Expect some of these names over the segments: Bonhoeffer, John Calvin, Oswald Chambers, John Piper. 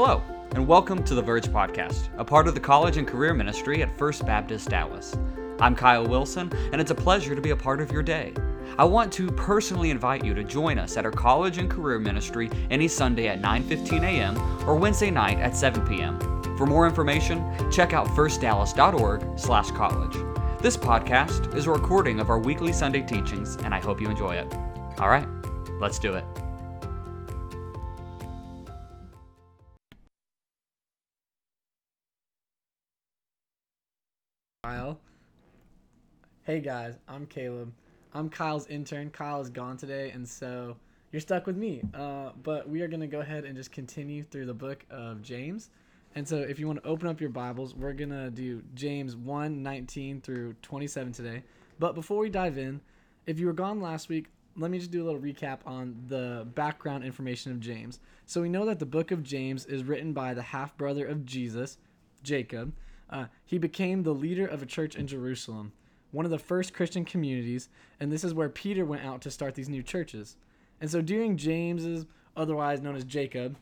Hello, and welcome to The Verge Podcast, a part of the College and Career Ministry at First Baptist Dallas. I'm Kyle Wilson, and it's a pleasure to be a part of your day. I want to personally invite you to join us at our College and Career Ministry any Sunday at 9:15 a.m. or Wednesday night at 7 p.m. For more information, check out firstdallas.org/college. This podcast is a recording of our weekly Sunday teachings, and I hope you enjoy it. All right, let's do it. Kyle. Hey guys, I'm Caleb. I'm Kyle's intern. Kyle is gone today, and so you're stuck with me. But we are going to go ahead and just continue through the book of James. And so if you want to open up your Bibles, we're going to do James 1:19 through 27 today. But before we dive in, if you were gone last week, let me just do a little recap on the background information of James. So we know that the book of James is written by the half-brother of Jesus, Jacob. He became the leader of a church in Jerusalem, one of the first Christian communities, and this is where Peter went out to start these new churches. And so during James's, otherwise known as Jacob,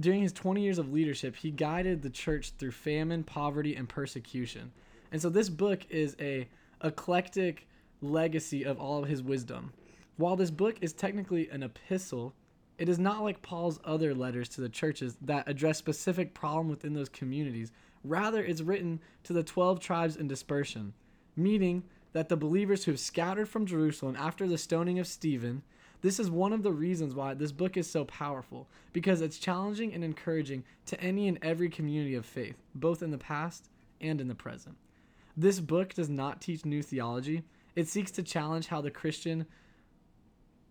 during his 20 years of leadership, he guided the church through famine, poverty, and persecution. And so this book is a eclectic legacy of all of his wisdom. While this book is technically an epistle, it is not like Paul's other letters to the churches that address specific problem within those communities. Rather, it's written to the 12 tribes in dispersion, meaning that the believers who have scattered from Jerusalem after the stoning of Stephen. This is one of the reasons why this book is so powerful, because it's challenging and encouraging to any and every community of faith, both in the past and in the present. This book does not teach new theology. It seeks to challenge how the Christian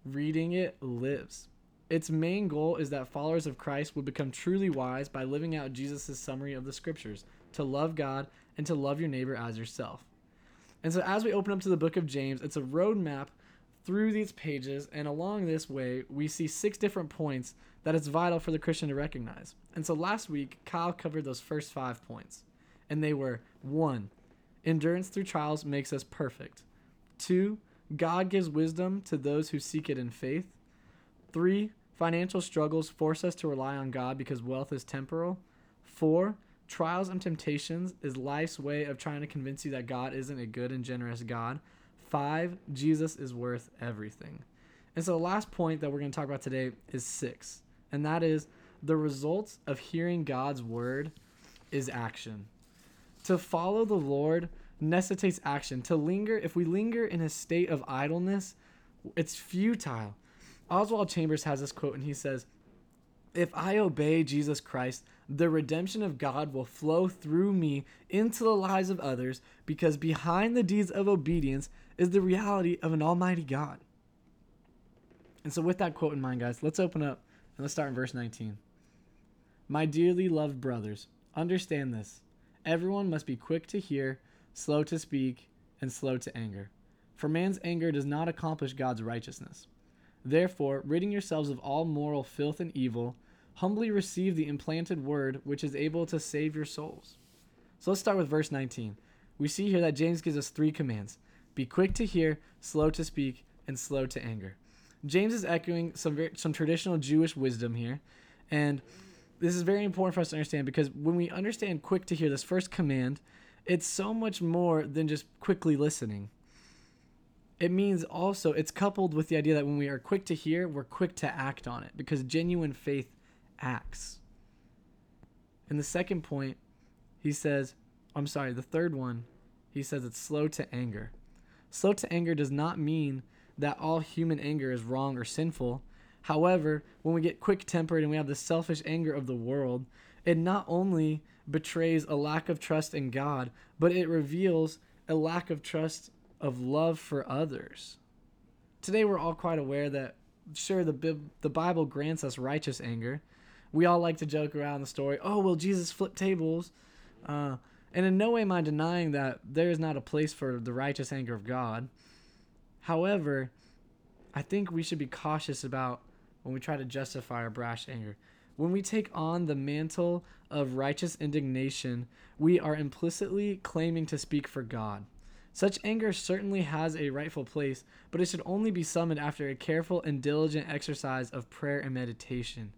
reading it lives. Its main goal is that followers of Christ will become truly wise by living out Jesus' summary of the scriptures, to love God and to love your neighbor as yourself. And so as we open up to the book of James, it's a roadmap through these pages, and along this way, we see 6 different points that it's vital for the Christian to recognize. And so last week, Kyle covered those first 5 points, and they were: 1, endurance through trials makes us perfect. 2, God gives wisdom to those who seek it in faith. 3, financial struggles force us to rely on God because wealth is temporal. 4, trials and temptations is life's way of trying to convince you that God isn't a good and generous God. 5, Jesus is worth everything. And so the last point that we're going to talk about today is 6, and that is the results of hearing God's word is action. To follow the Lord necessitates action. To linger, if we linger in a state of idleness, it's futile. Oswald Chambers has this quote, and he says, "If I obey Jesus Christ, the redemption of God will flow through me into the lives of others, because behind the deeds of obedience is the reality of an almighty God." And so with that quote in mind, guys, let's open up and let's start in verse 19. "My dearly loved brothers, understand this. Everyone must be quick to hear, slow to speak, and slow to anger. For man's anger does not accomplish God's righteousness. Therefore, ridding yourselves of all moral filth and evil, humbly receive the implanted word, which is able to save your souls." So let's start with verse 19. We see here that James gives us 3 commands: be quick to hear, slow to speak, and slow to anger. James is echoing some traditional Jewish wisdom here, and this is very important for us to understand, because when we understand quick to hear, this first command, it's so much more than just quickly listening. It means also, it's coupled with the idea that when we are quick to hear, we're quick to act on it, because genuine faith acts. And the second point, the third one, he says it's slow to anger. Slow to anger does not mean that all human anger is wrong or sinful. However, when we get quick-tempered and we have the selfish anger of the world, it not only betrays a lack of trust in God, but it reveals a lack of trust of love for others. Today we're all quite aware that, sure, the Bible grants us righteous anger. We all like to joke around the story, "Oh, well, Jesus flipped tables." And in no way am I denying that there is not a place for the righteous anger of God. However, I think we should be cautious about when we try to justify our brash anger. When we take on the mantle of righteous indignation, we are implicitly claiming to speak for God. Such anger certainly has a rightful place, but it should only be summoned after a careful and diligent exercise of prayer and meditation.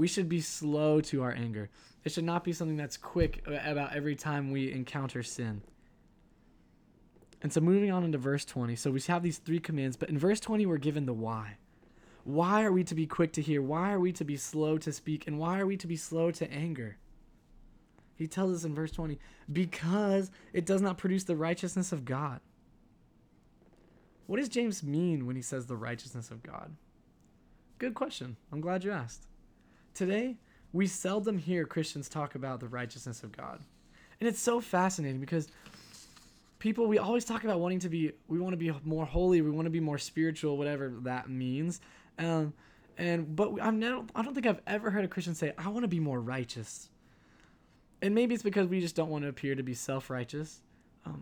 We should be slow to our anger. It should not be something that's quick about every time we encounter sin. And so moving on into verse 20. So we have these three commands, but in verse 20 we're given the why. Why are we to be quick to hear? Why are we to be slow to speak? And why are we to be slow to anger? He tells us in verse 20, because it does not produce the righteousness of God. What does James mean when he says the righteousness of God? Good question. I'm glad you asked. Today, we seldom hear Christians talk about the righteousness of God. And it's so fascinating because people, we always talk about wanting to be, we want to be more holy, we want to be more spiritual, whatever that means. I don't think I've ever heard a Christian say, I want to be more righteous. And maybe it's because we just don't want to appear to be self-righteous.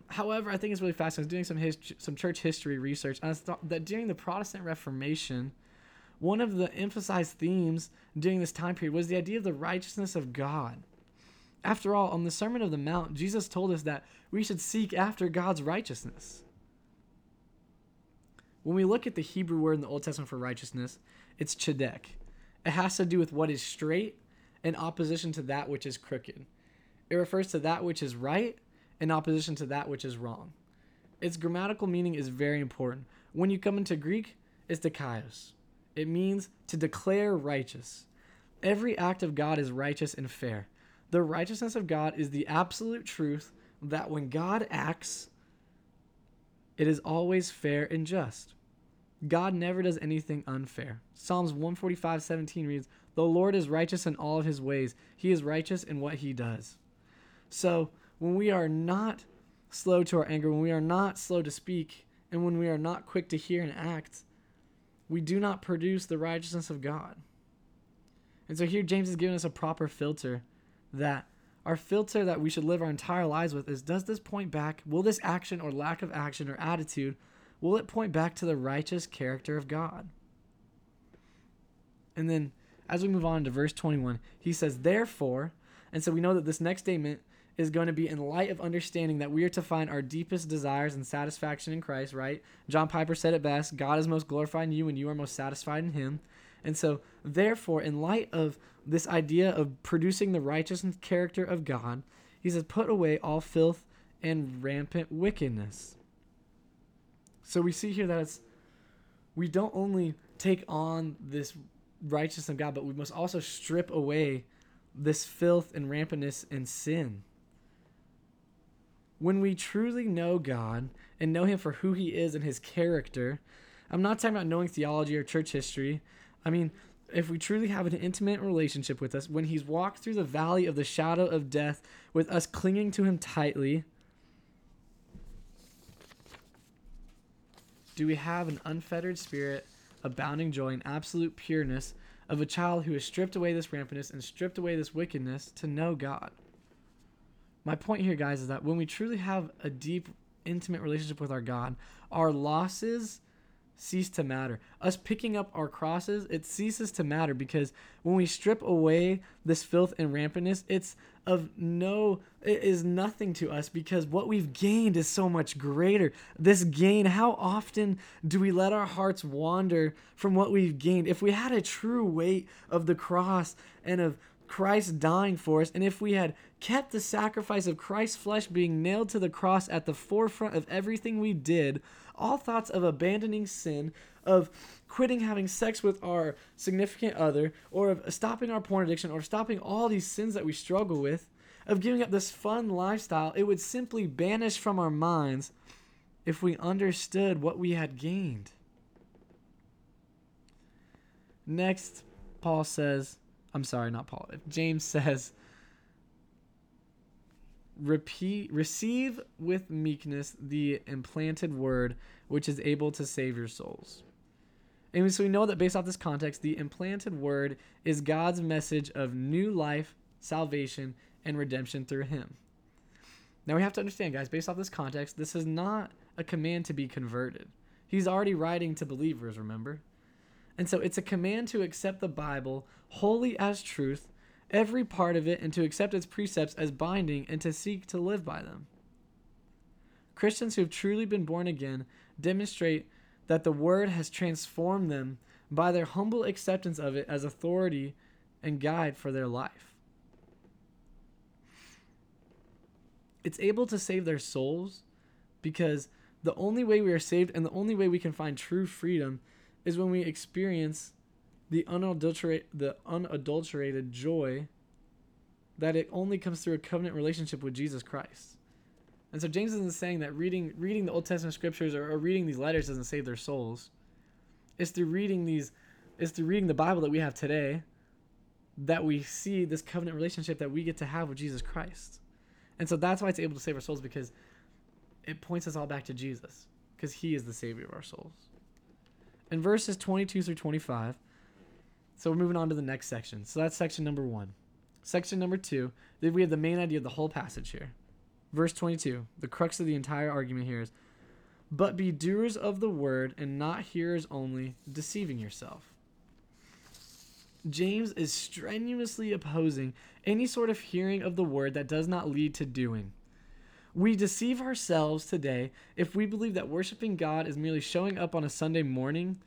However, I think it's really fascinating. I was doing some church history research, and I thought that during the Protestant Reformation, one of the emphasized themes during this time period was the idea of the righteousness of God. After all, on the Sermon on the Mount, Jesus told us that we should seek after God's righteousness. When we look at the Hebrew word in the Old Testament for righteousness, it's tzedek. It has to do with what is straight in opposition to that which is crooked. It refers to that which is right in opposition to that which is wrong. Its grammatical meaning is very important. When you come into Greek, it's dikaios. It means to declare righteous. Every act of God is righteous and fair. The righteousness of God is the absolute truth that when God acts, it is always fair and just. God never does anything unfair. Psalms 145:17 reads, "The Lord is righteous in all of his ways. He is righteous in what he does." So when we are not slow to our anger, when we are not slow to speak, and when we are not quick to hear and act, we do not produce the righteousness of God. And so here James is giving us a proper filter, that our filter that we should live our entire lives with is, does this point back, will this action or lack of action or attitude, will it point back to the righteous character of God? And then as we move on to verse 21, he says, therefore, and so we know that this next statement is going to be in light of understanding that we are to find our deepest desires and satisfaction in Christ, right? John Piper said it best, God is most glorified in you and you are most satisfied in him. And so, therefore, in light of this idea of producing the righteous character of God, he says, put away all filth and rampant wickedness. So we see here that we don't only take on this righteousness of God, but we must also strip away this filth and rampantness and sin. When we truly know God and know him for who he is and his character, I'm not talking about knowing theology or church history. I mean, if we truly have an intimate relationship with us, when he's walked through the valley of the shadow of death with us clinging to him tightly, do we have an unfettered spirit, abounding joy, and absolute pureness of a child who has stripped away this rampantness and stripped away this wickedness to know God? My point here, guys, is that when we truly have a deep, intimate relationship with our God, our losses cease to matter. Us picking up our crosses, it ceases to matter, because when we strip away this filth and rampantness, it is nothing to us, because what we've gained is so much greater. This gain, how often do we let our hearts wander from what we've gained? If we had a true weight of the cross and of Christ dying for us, and if we had kept the sacrifice of Christ's flesh being nailed to the cross at the forefront of everything we did, all thoughts of abandoning sin, of quitting having sex with our significant other, or of stopping our porn addiction, or stopping all these sins that we struggle with, of giving up this fun lifestyle, it would simply vanish from our minds if we understood what we had gained. Next, James says, receive with meekness the implanted word, which is able to save your souls. And so we know that based off this context, the implanted word is God's message of new life, salvation, and redemption through him. Now we have to understand, guys, based off this context, this is not a command to be converted. He's already writing to believers, remember? And so it's a command to accept the Bible wholly as truth, every part of it, and to accept its precepts as binding and to seek to live by them. Christians who have truly been born again demonstrate that the Word has transformed them by their humble acceptance of it as authority and guide for their life. It's able to save their souls because the only way we are saved and the only way we can find true freedom is when we experience the unadulterated joy that it only comes through a covenant relationship with Jesus Christ. And so James isn't saying that reading the Old Testament scriptures or reading these letters doesn't save their souls. It's through reading the Bible that we have today that we see this covenant relationship that we get to have with Jesus Christ. And so that's why it's able to save our souls, because it points us all back to Jesus, because he is the Savior of our souls. In verses 22 through 25, so we're moving on to the next section. So that's section number 1. Section number 2, then we have the main idea of the whole passage here. Verse 22, the crux of the entire argument here is, "But be doers of the word and not hearers only, deceiving yourself." James is strenuously opposing any sort of hearing of the word that does not lead to doing. We deceive ourselves today if we believe that worshiping God is merely showing up on a Sunday morning,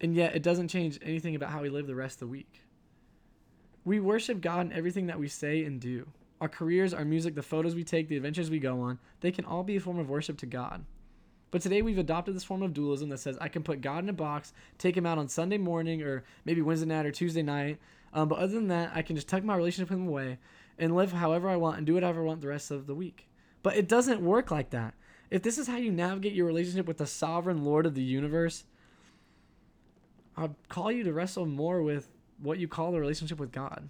and yet it doesn't change anything about how we live the rest of the week. We worship God in everything that we say and do. Our careers, our music, the photos we take, the adventures we go on, they can all be a form of worship to God. But today we've adopted this form of dualism that says I can put God in a box, take him out on Sunday morning or maybe Wednesday night or Tuesday night. But other than that, I can just tuck my relationship with him away and live however I want and do whatever I want the rest of the week. But it doesn't work like that. If this is how you navigate your relationship with the sovereign Lord of the universe, I'd call you to wrestle more with what you call the relationship with God.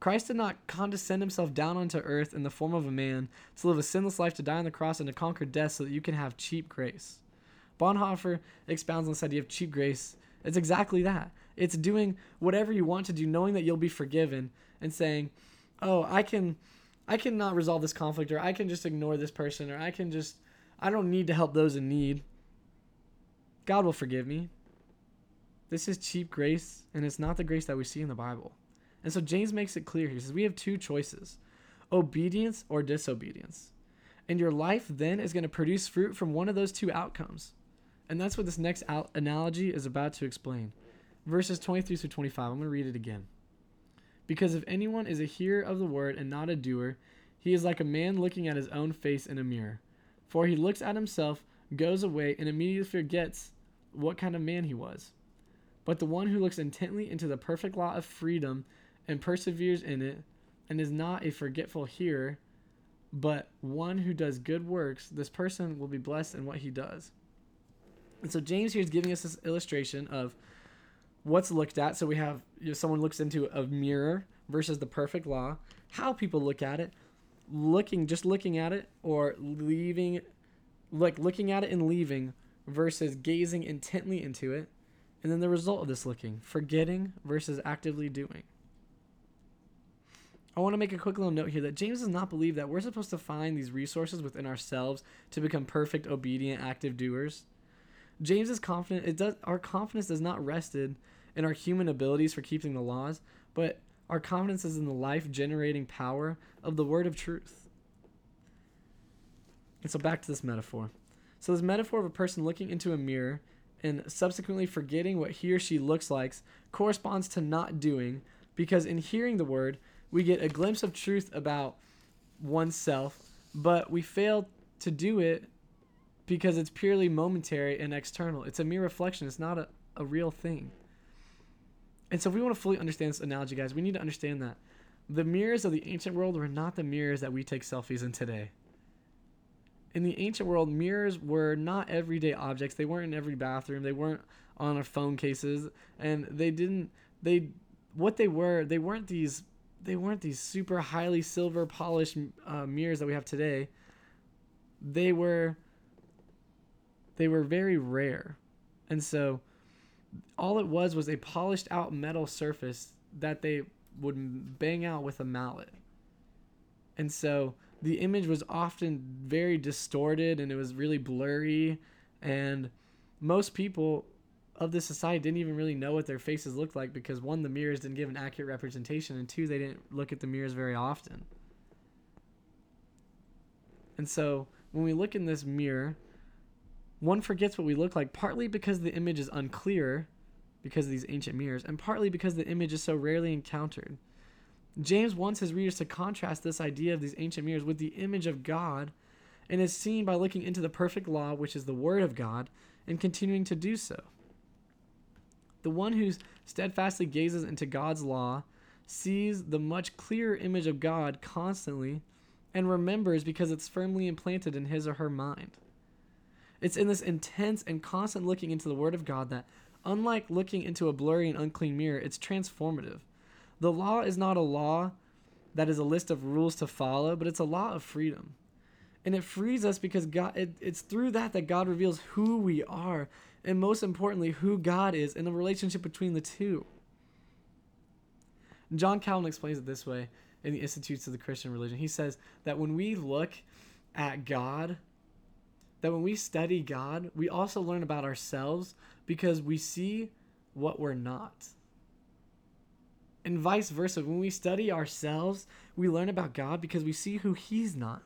Christ did not condescend himself down onto earth in the form of a man to live a sinless life, to die on the cross, and to conquer death so that you can have cheap grace. Bonhoeffer expounds on this idea of cheap grace. It's exactly that. It's doing whatever you want to do, knowing that you'll be forgiven, and saying, oh, I can not resolve this conflict, or I can just ignore this person, or I don't need to help those in need. God will forgive me. This is cheap grace, and it's not the grace that we see in the Bible. And so James makes it clear here. He says, we have two choices, obedience or disobedience. And your life then is going to produce fruit from one of those two outcomes. And that's what this next analogy is about to explain. Verses 23 through 25, I'm going to read it again. "Because if anyone is a hearer of the word and not a doer, he is like a man looking at his own face in a mirror. For he looks at himself, goes away, and immediately forgets what kind of man he was. But the one who looks intently into the perfect law of freedom and perseveres in it, and is not a forgetful hearer, but one who does good works, this person will be blessed in what he does." And so James here is giving us this illustration of what's looked at. So we have, someone looks into a mirror versus the perfect law, how people look at it, looking at it or leaving, like looking at it and leaving versus gazing intently into it. And then the result of this looking, forgetting versus actively doing. I want to make a quick little note here that James does not believe that we're supposed to find these resources within ourselves to become perfect, obedient, active doers. James is confident. Our confidence does not rest in our human abilities for keeping the laws, but our confidence is in the life-generating power of the word of truth. And so back to this metaphor. So this metaphor of a person looking into a mirror and subsequently forgetting what he or she looks like corresponds to not doing, because in hearing the word, we get a glimpse of truth about oneself, but we fail to do it because it's purely momentary and external. It's a mere reflection. It's not a real thing. And so if we want to fully understand this analogy, guys, we need to understand that the mirrors of the ancient world were not the mirrors that we take selfies in today. In the ancient world, mirrors were not everyday objects. They weren't in every bathroom. They weren't on our phone cases, and they weren't these super highly silver polished mirrors that we have today. They were very rare, and so all it was a polished out metal surface that they would bang out with a mallet, and so the image was often very distorted, and it was really blurry, and most people of this society didn't even really know what their faces looked like because, one, the mirrors didn't give an accurate representation, and two, they didn't look at the mirrors very often. And so when we look in this mirror, one forgets what we look like, partly because the image is unclear, because of these ancient mirrors, and partly because the image is so rarely encountered. James wants his readers to contrast this idea of these ancient mirrors with the image of God, and is seen by looking into the perfect law, which is the Word of God, and continuing to do so. The one who steadfastly gazes into God's law sees the much clearer image of God constantly and remembers because it's firmly implanted in his or her mind. It's in this intense and constant looking into the Word of God that, unlike looking into a blurry and unclean mirror, it's transformative. The law is not a law that is a list of rules to follow, but it's a law of freedom. And it frees us because God, it's through that God reveals who we are, and most importantly, who God is, and the relationship between the two. John Calvin explains it this way in the Institutes of the Christian Religion. He says that when we look at God, that when we study God, we also learn about ourselves because we see what we're not. And vice versa, when we study ourselves, we learn about God because we see who He's not.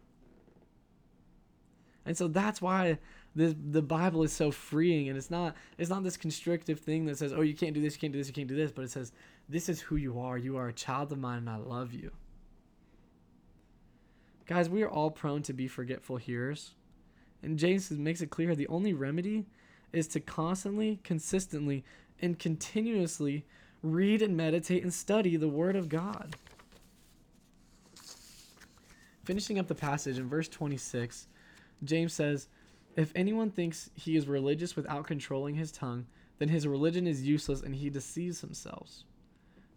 And so that's why the Bible is so freeing, and it's not this constrictive thing that says, oh, you can't do this, you can't do this, you can't do this, but it says, this is who you are a child of mine, and I love you. Guys, we are all prone to be forgetful hearers, and James makes it clear the only remedy is to constantly, consistently, and continuously read and meditate and study the Word of God. Finishing up the passage in verse 26, James says, if anyone thinks he is religious without controlling his tongue, then his religion is useless and he deceives himself.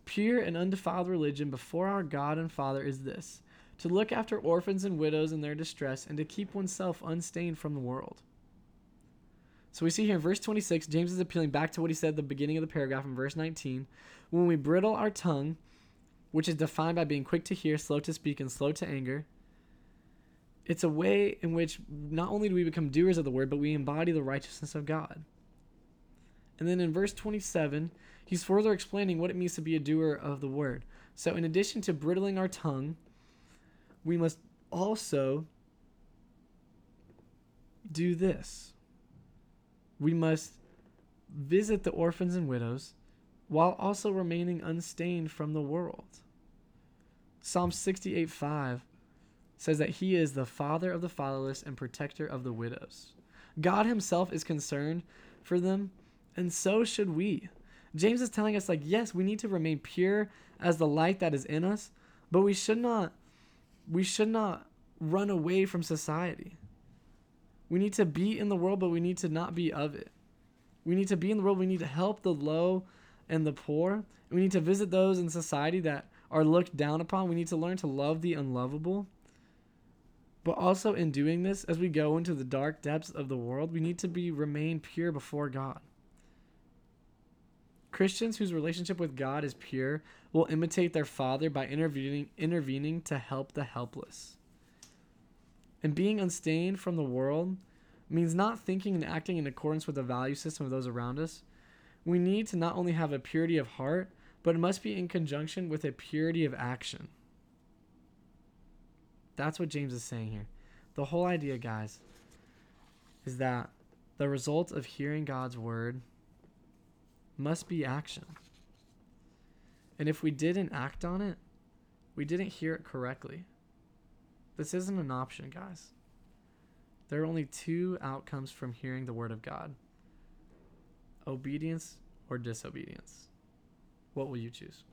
Pure and undefiled religion before our God and Father is this, to look after orphans and widows in their distress and to keep oneself unstained from the world. So we see here in verse 26, James is appealing back to what he said at the beginning of the paragraph in verse 19. When we bridle our tongue, which is defined by being quick to hear, slow to speak, and slow to anger, it's a way in which not only do we become doers of the word, but we embody the righteousness of God. And then in verse 27, he's further explaining what it means to be a doer of the word. So in addition to bridling our tongue, we must also do this. We must visit the orphans and widows while also remaining unstained from the world. Psalm 68:5 says that He is the father of the fatherless and protector of the widows. God Himself is concerned for them, and so should we. James is telling us, yes, we need to remain pure as the light that is in us, but we should not run away from society. We need to be in the world, but we need to not be of it. We need to be in the world. We need to help the low and the poor. And we need to visit those in society that are looked down upon. We need to learn to love the unlovable. But also in doing this, as we go into the dark depths of the world, we need to remain pure before God. Christians whose relationship with God is pure will imitate their Father by intervening to help the helpless. And being unstained from the world means not thinking and acting in accordance with the value system of those around us. We need to not only have a purity of heart, but it must be in conjunction with a purity of action. That's what James is saying here. The whole idea, guys, is that the result of hearing God's word must be action. And if we didn't act on it, we didn't hear it correctly. This isn't an option, guys. There are only two outcomes from hearing the word of God: obedience or disobedience. What will you choose?